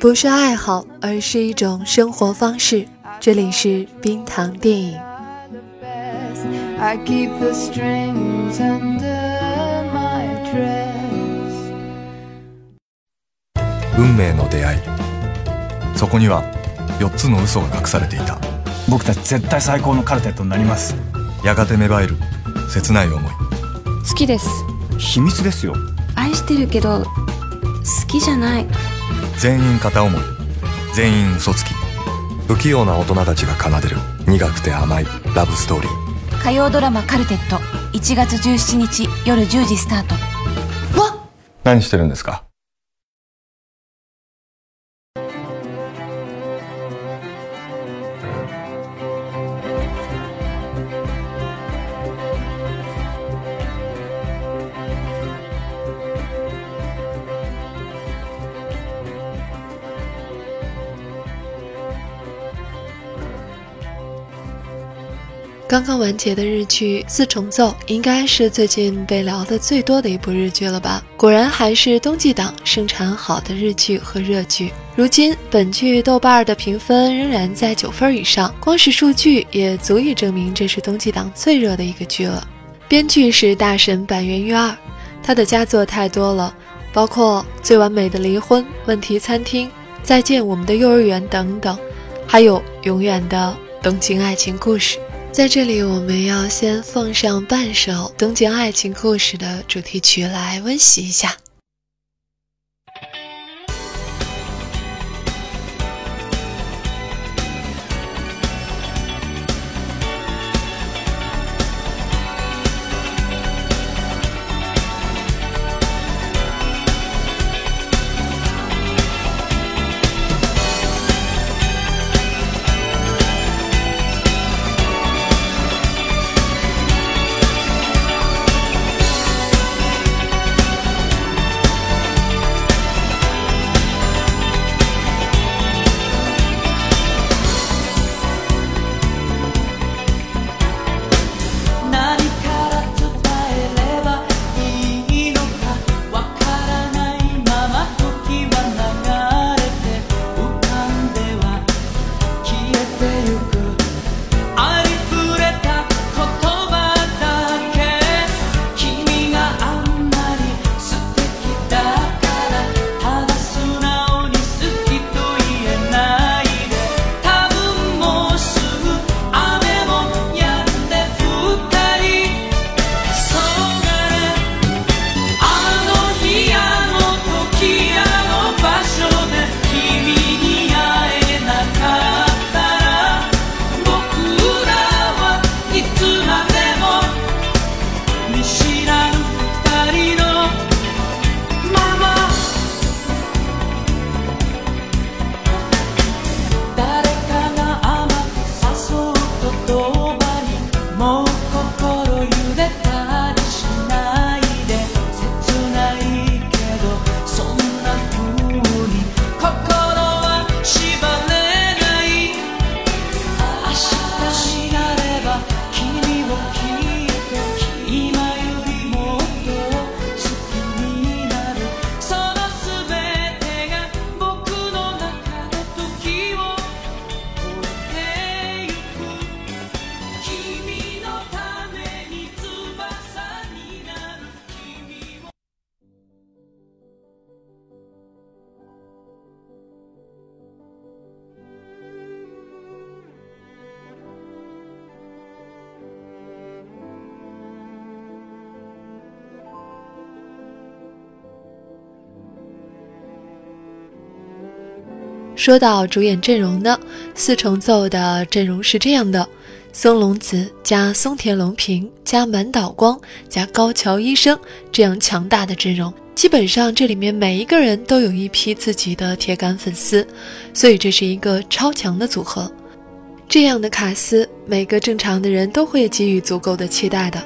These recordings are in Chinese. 不是爱好，而是一种生活方式。这里是冰糖电影。運命の出会い。そこには4つの嘘が隠されていた。僕たち絶対最高のカルテットになります。やがて芽生える切ない思い。好きです。秘密ですよ。愛してるけど好きじゃない。全員片思い、全員嘘つき。不器用な大人たちが奏でる苦くて甘いラブストーリー。火曜ドラマカルテット1月17日夜10時スタート。わっ！何してるんですか？刚刚完结的日剧《四重奏》应该是最近被聊得最多的一部日剧了吧？果然还是冬季档生产好的日剧和热剧。如今本剧豆瓣的评分仍然在9分以上，光是数据也足以证明这是冬季档最热的一个剧了。编剧是大神板垣裕二，他的佳作太多了，包括《最完美的离婚》、《问题餐厅》、《再见我们的幼儿园》等等，还有《永远的东京爱情故事》。在这里我们要先奉上半首《东京爱情故事》的主题曲来温习一下。说到主演阵容呢，四重奏的阵容是这样的：松隆子加松田龙平加满岛光加高桥医生，这样强大的阵容，基本上这里面每一个人都有一批自己的铁杆粉丝，所以这是一个超强的组合。这样的卡司，每个正常的人都会给予足够的期待的。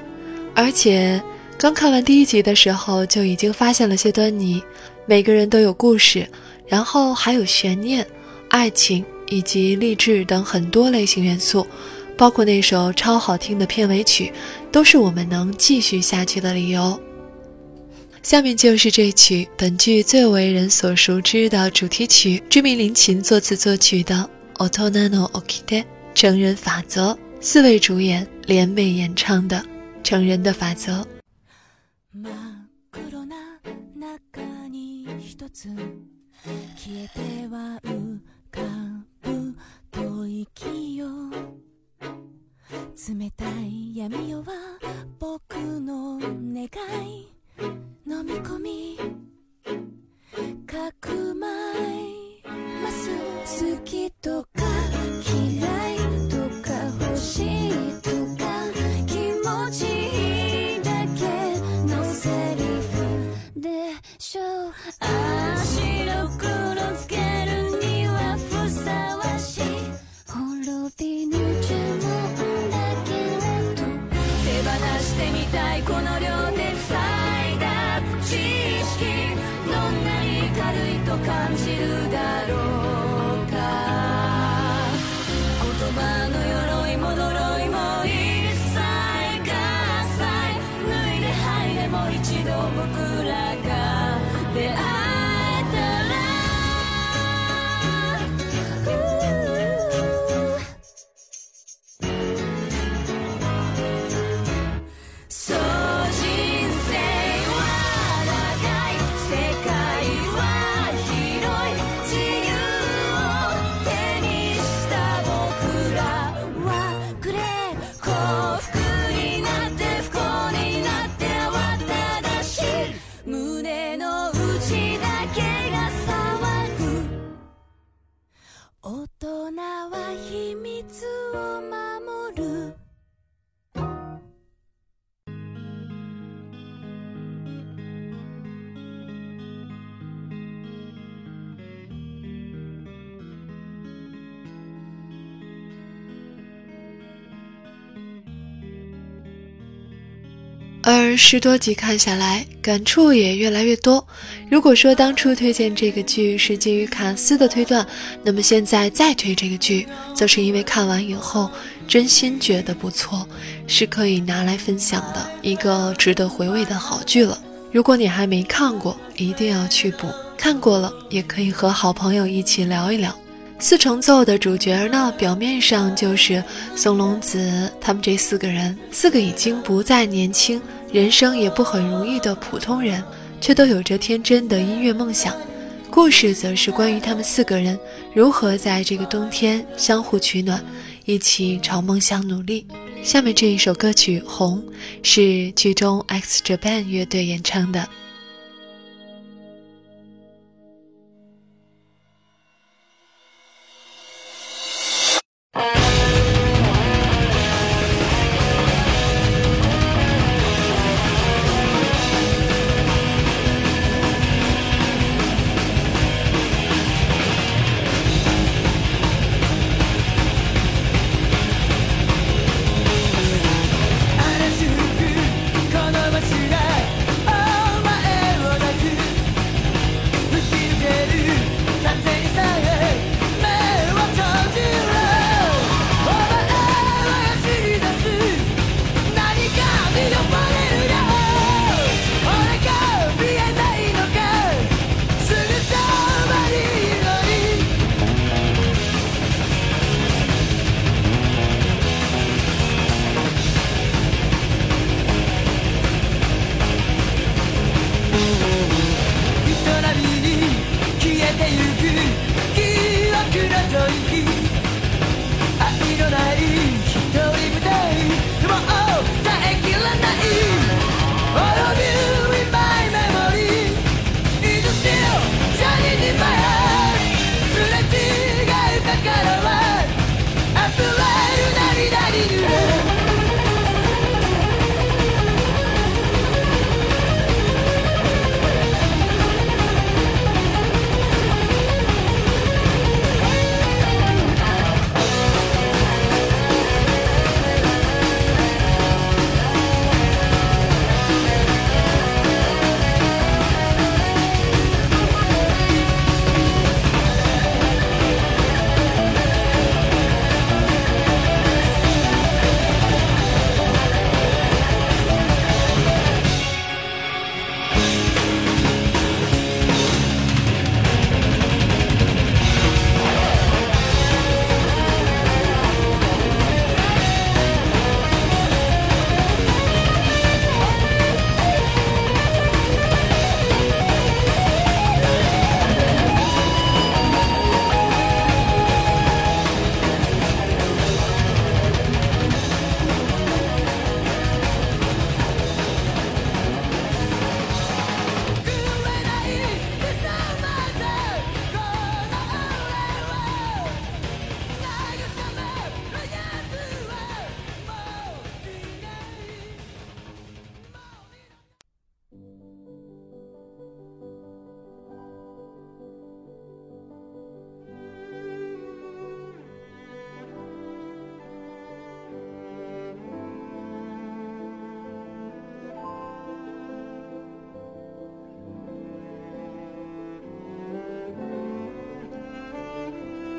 而且刚看完第1集的时候就已经发现了些端倪，每个人都有故事，然后还有悬念、爱情以及励志等很多类型元素，包括那首超好听的片尾曲，都是我们能继续下去的理由。下面就是这曲本剧最为人所熟知的主题曲，知名铃琴作词作曲的《大人の掟き手》成人法则，四位主演联袂演唱的《成人的法则》。冷たい闇夜は僕の願い飲み込みかくまいます好きとか嫌いとか欲しいとか気持ちいいだけのセリフでしょうあ白黒つけるにはふさわしい滅びぬ自分してみたいこの量で塞いだ知識どんなに軽いと感じるだろうか言葉の鎧も呪いも一切喝采脱いで吐いでも一度僕らが出会う而十多集看下来，感触也越来越多。如果说当初推荐这个剧是基于卡斯的推断，那么现在再推这个剧，则是因为看完以后真心觉得不错，是可以拿来分享的一个值得回味的好剧了。如果你还没看过，一定要去补，看过了也可以和好朋友一起聊一聊。四重奏的主角呢，表面上就是松隆子他们这四个人，四个已经不再年轻，人生也不很如意的普通人，却都有着天真的音乐梦想。故事则是关于他们四个人如何在这个冬天相互取暖，一起朝梦想努力。下面这一首歌曲《红》是剧中 X Japan 乐队演唱的。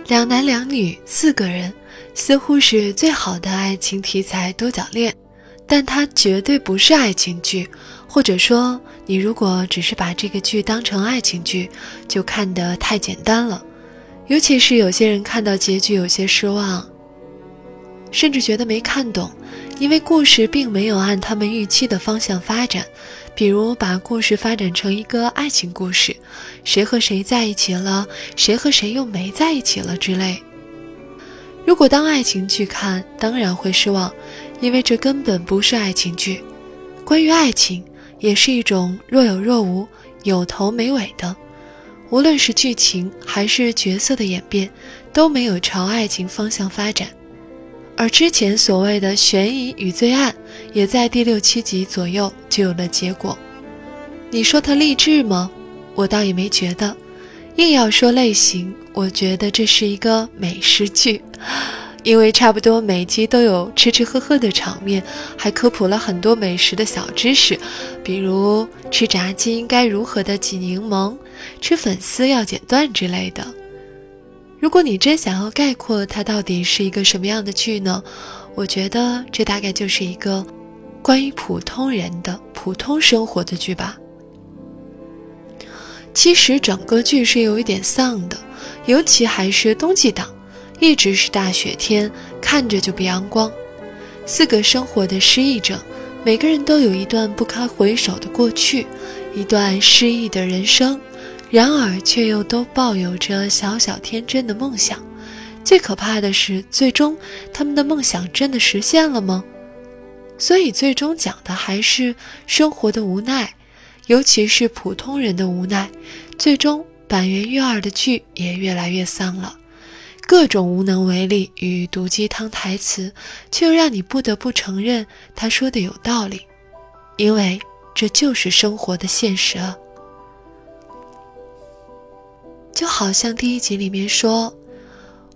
两男两女4个人似乎是最好的爱情题材多角恋，但它绝对不是爱情剧，或者说你如果只是把这个剧当成爱情剧，就看得太简单了。尤其是有些人看到结局有些失望，甚至觉得没看懂，因为故事并没有按他们预期的方向发展。比如把故事发展成一个爱情故事，谁和谁在一起了，谁和谁又没在一起了之类。如果当爱情剧看，当然会失望，因为这根本不是爱情剧。关于爱情，也是一种若有若无，有头没尾的。无论是剧情还是角色的演变，都没有朝爱情方向发展。而之前所谓的悬疑与罪案，也在第6、7集左右就有了结果。你说它励志吗？我倒也没觉得。硬要说类型，我觉得这是一个美食剧，因为差不多每集都有吃吃喝喝的场面，还科普了很多美食的小知识，比如吃炸鸡应该如何的挤柠檬，吃粉丝要剪断之类的。如果你真想要概括它到底是一个什么样的剧呢？我觉得这大概就是一个关于普通人的普通生活的剧吧。其实整个剧是有一点丧的，尤其还是冬季档，一直是大雪天，看着就不阳光。4个生活的失意者，每个人都有一段不堪回首的过去，一段失意的人生，然而却又都抱有着小小天真的梦想。最可怕的是，最终他们的梦想真的实现了吗？所以最终讲的还是生活的无奈，尤其是普通人的无奈。最终板垣瑞二的剧也越来越丧了，各种无能为力与毒鸡汤台词，却又让你不得不承认他说的有道理，因为这就是生活的现实啊。就好像第1集里面说，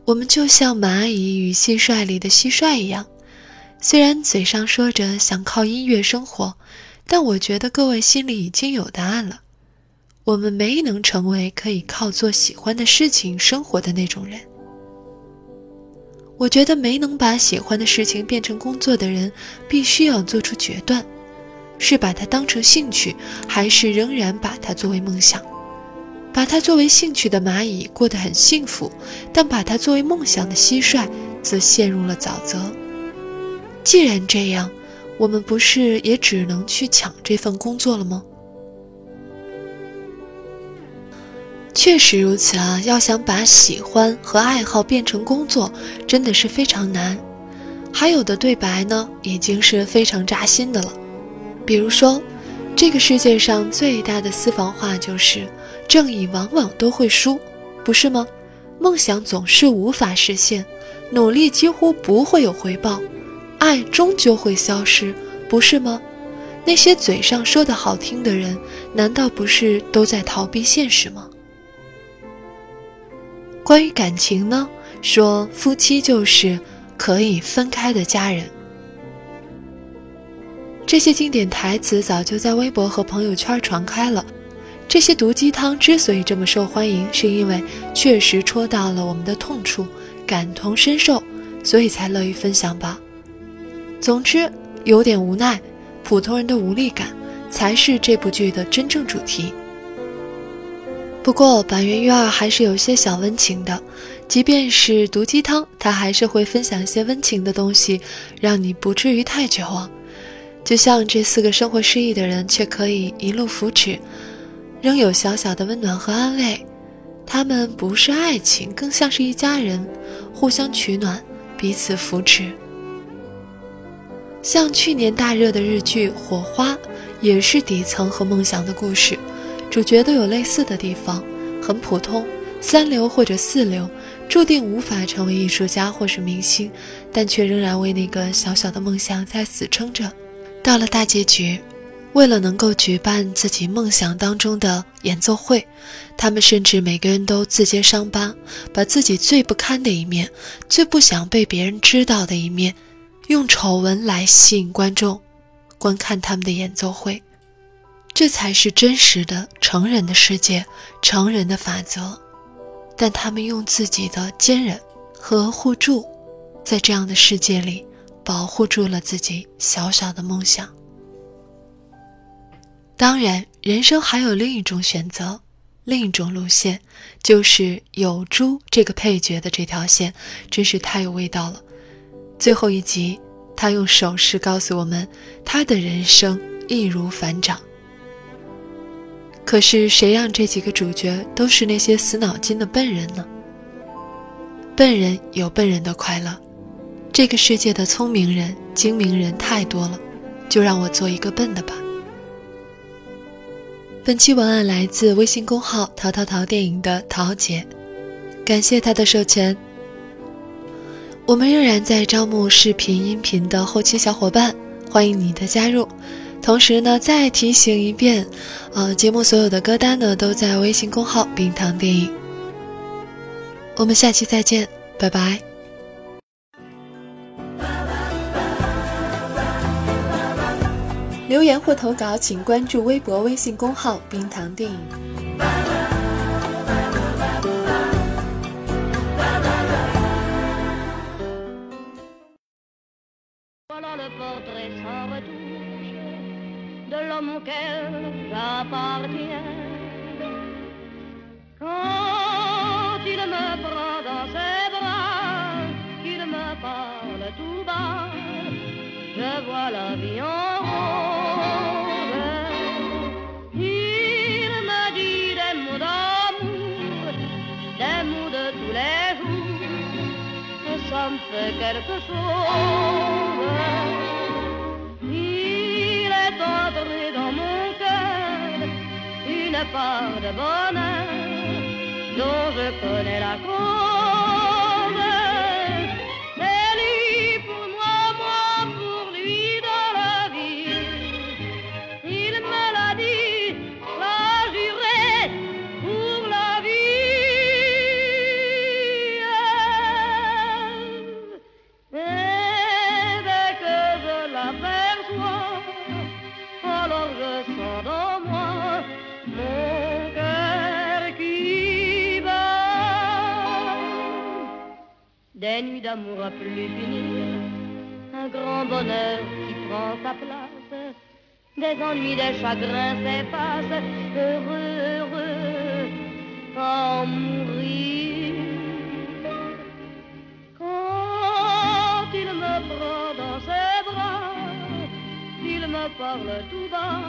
我们就像蚂蚁与蟋蟀里的蟋蟀一样，虽然嘴上说着想靠音乐生活，但我觉得各位心里已经有答案了。我们没能成为可以靠做喜欢的事情生活的那种人。我觉得没能把喜欢的事情变成工作的人，必须要做出决断，是把它当成兴趣，还是仍然把它作为梦想。把它作为兴趣的蚂蚁过得很幸福，但把它作为梦想的蟋蟀则陷入了沼泽。既然这样，我们不是也只能去抢这份工作了吗？确实如此啊，要想把喜欢和爱好变成工作，真的是非常难。还有的对白呢，已经是非常扎心的了。比如说，这个世界上最大的私房话就是正义往往都会输，不是吗？梦想总是无法实现，努力几乎不会有回报，爱终究会消失，不是吗？那些嘴上说的好听的人，难道不是都在逃避现实吗？关于感情呢，说夫妻就是可以分开的家人。这些经典台词早就在微博和朋友圈传开了。这些毒鸡汤之所以这么受欢迎，是因为确实戳到了我们的痛处，感同身受，所以才乐于分享吧。总之，有点无奈，普通人的无力感，才是这部剧的真正主题。不过，板垣瑞二还是有些小温情的，即便是毒鸡汤，他还是会分享一些温情的东西，让你不至于太绝望。就像这4个生活失意的人，却可以一路扶持，仍有小小的温暖和安慰。他们不是爱情，更像是一家人，互相取暖，彼此扶持。像去年大热的日剧《火花》，也是底层和梦想的故事，主角都有类似的地方，很普通，3流或者4流，注定无法成为艺术家或是明星，但却仍然为那个小小的梦想在死撑着。到了大结局，为了能够举办自己梦想当中的演奏会，他们甚至每个人都自揭伤疤，把自己最不堪的一面，最不想被别人知道的一面，用丑闻来吸引观众观看他们的演奏会。这才是真实的成人的世界，成人的法则。但他们用自己的坚韧和互助，在这样的世界里保护住了自己小小的梦想。当然，人生还有另一种选择，另一种路线，就是有猪这个配角的这条线真是太有味道了。最后一集，他用手势告诉我们，他的人生易如反掌。可是谁让这几个主角都是那些死脑筋的笨人呢？笨人有笨人的快乐，这个世界的聪明人、精明人太多了，就让我做一个笨的吧。本期文案来自微信公号淘淘淘电影的陶姐，感谢她的授权。我们仍然在招募视频、音频的后期小伙伴，欢迎你的加入。同时呢，再提醒一遍，节目所有的歌单呢都在微信公号冰糖电影。我们下期再见，拜拜。留言或投稿请关注微博微信公号冰糖电影。Je vois la vie en rose. Il me dit des mots d'amour, des mots de tous les jours. Ça me fait quelque chose. Il est entré dans mon cœur une part de bonheur dont je connais la cause. Des nuits d'amour à plus finir, un grand bonheur qui prend sa place, des ennuis, des chagrins s'effacent, heureux, heureux, à en mourir. Quand il me prend dans ses bras, il me parle tout bas,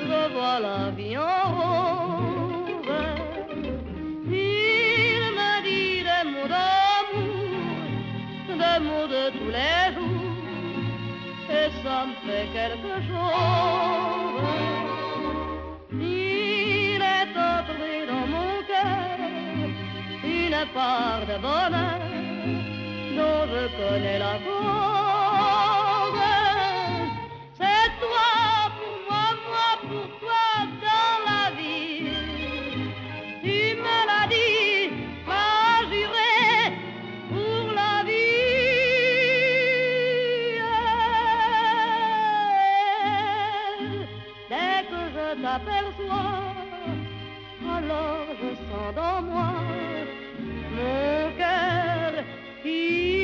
je vois la vie en rose. Il me dit des mots d'amour, des mots de tous les jours, et ça me fait quelque chose. Il est entré dans mon cœur une part de bonheur dont je connais la cause. C'est toi pour moi pour toi dans la vie. Tu me l'as dit. T'aperçois, alors je sens dans moi mon cœur qui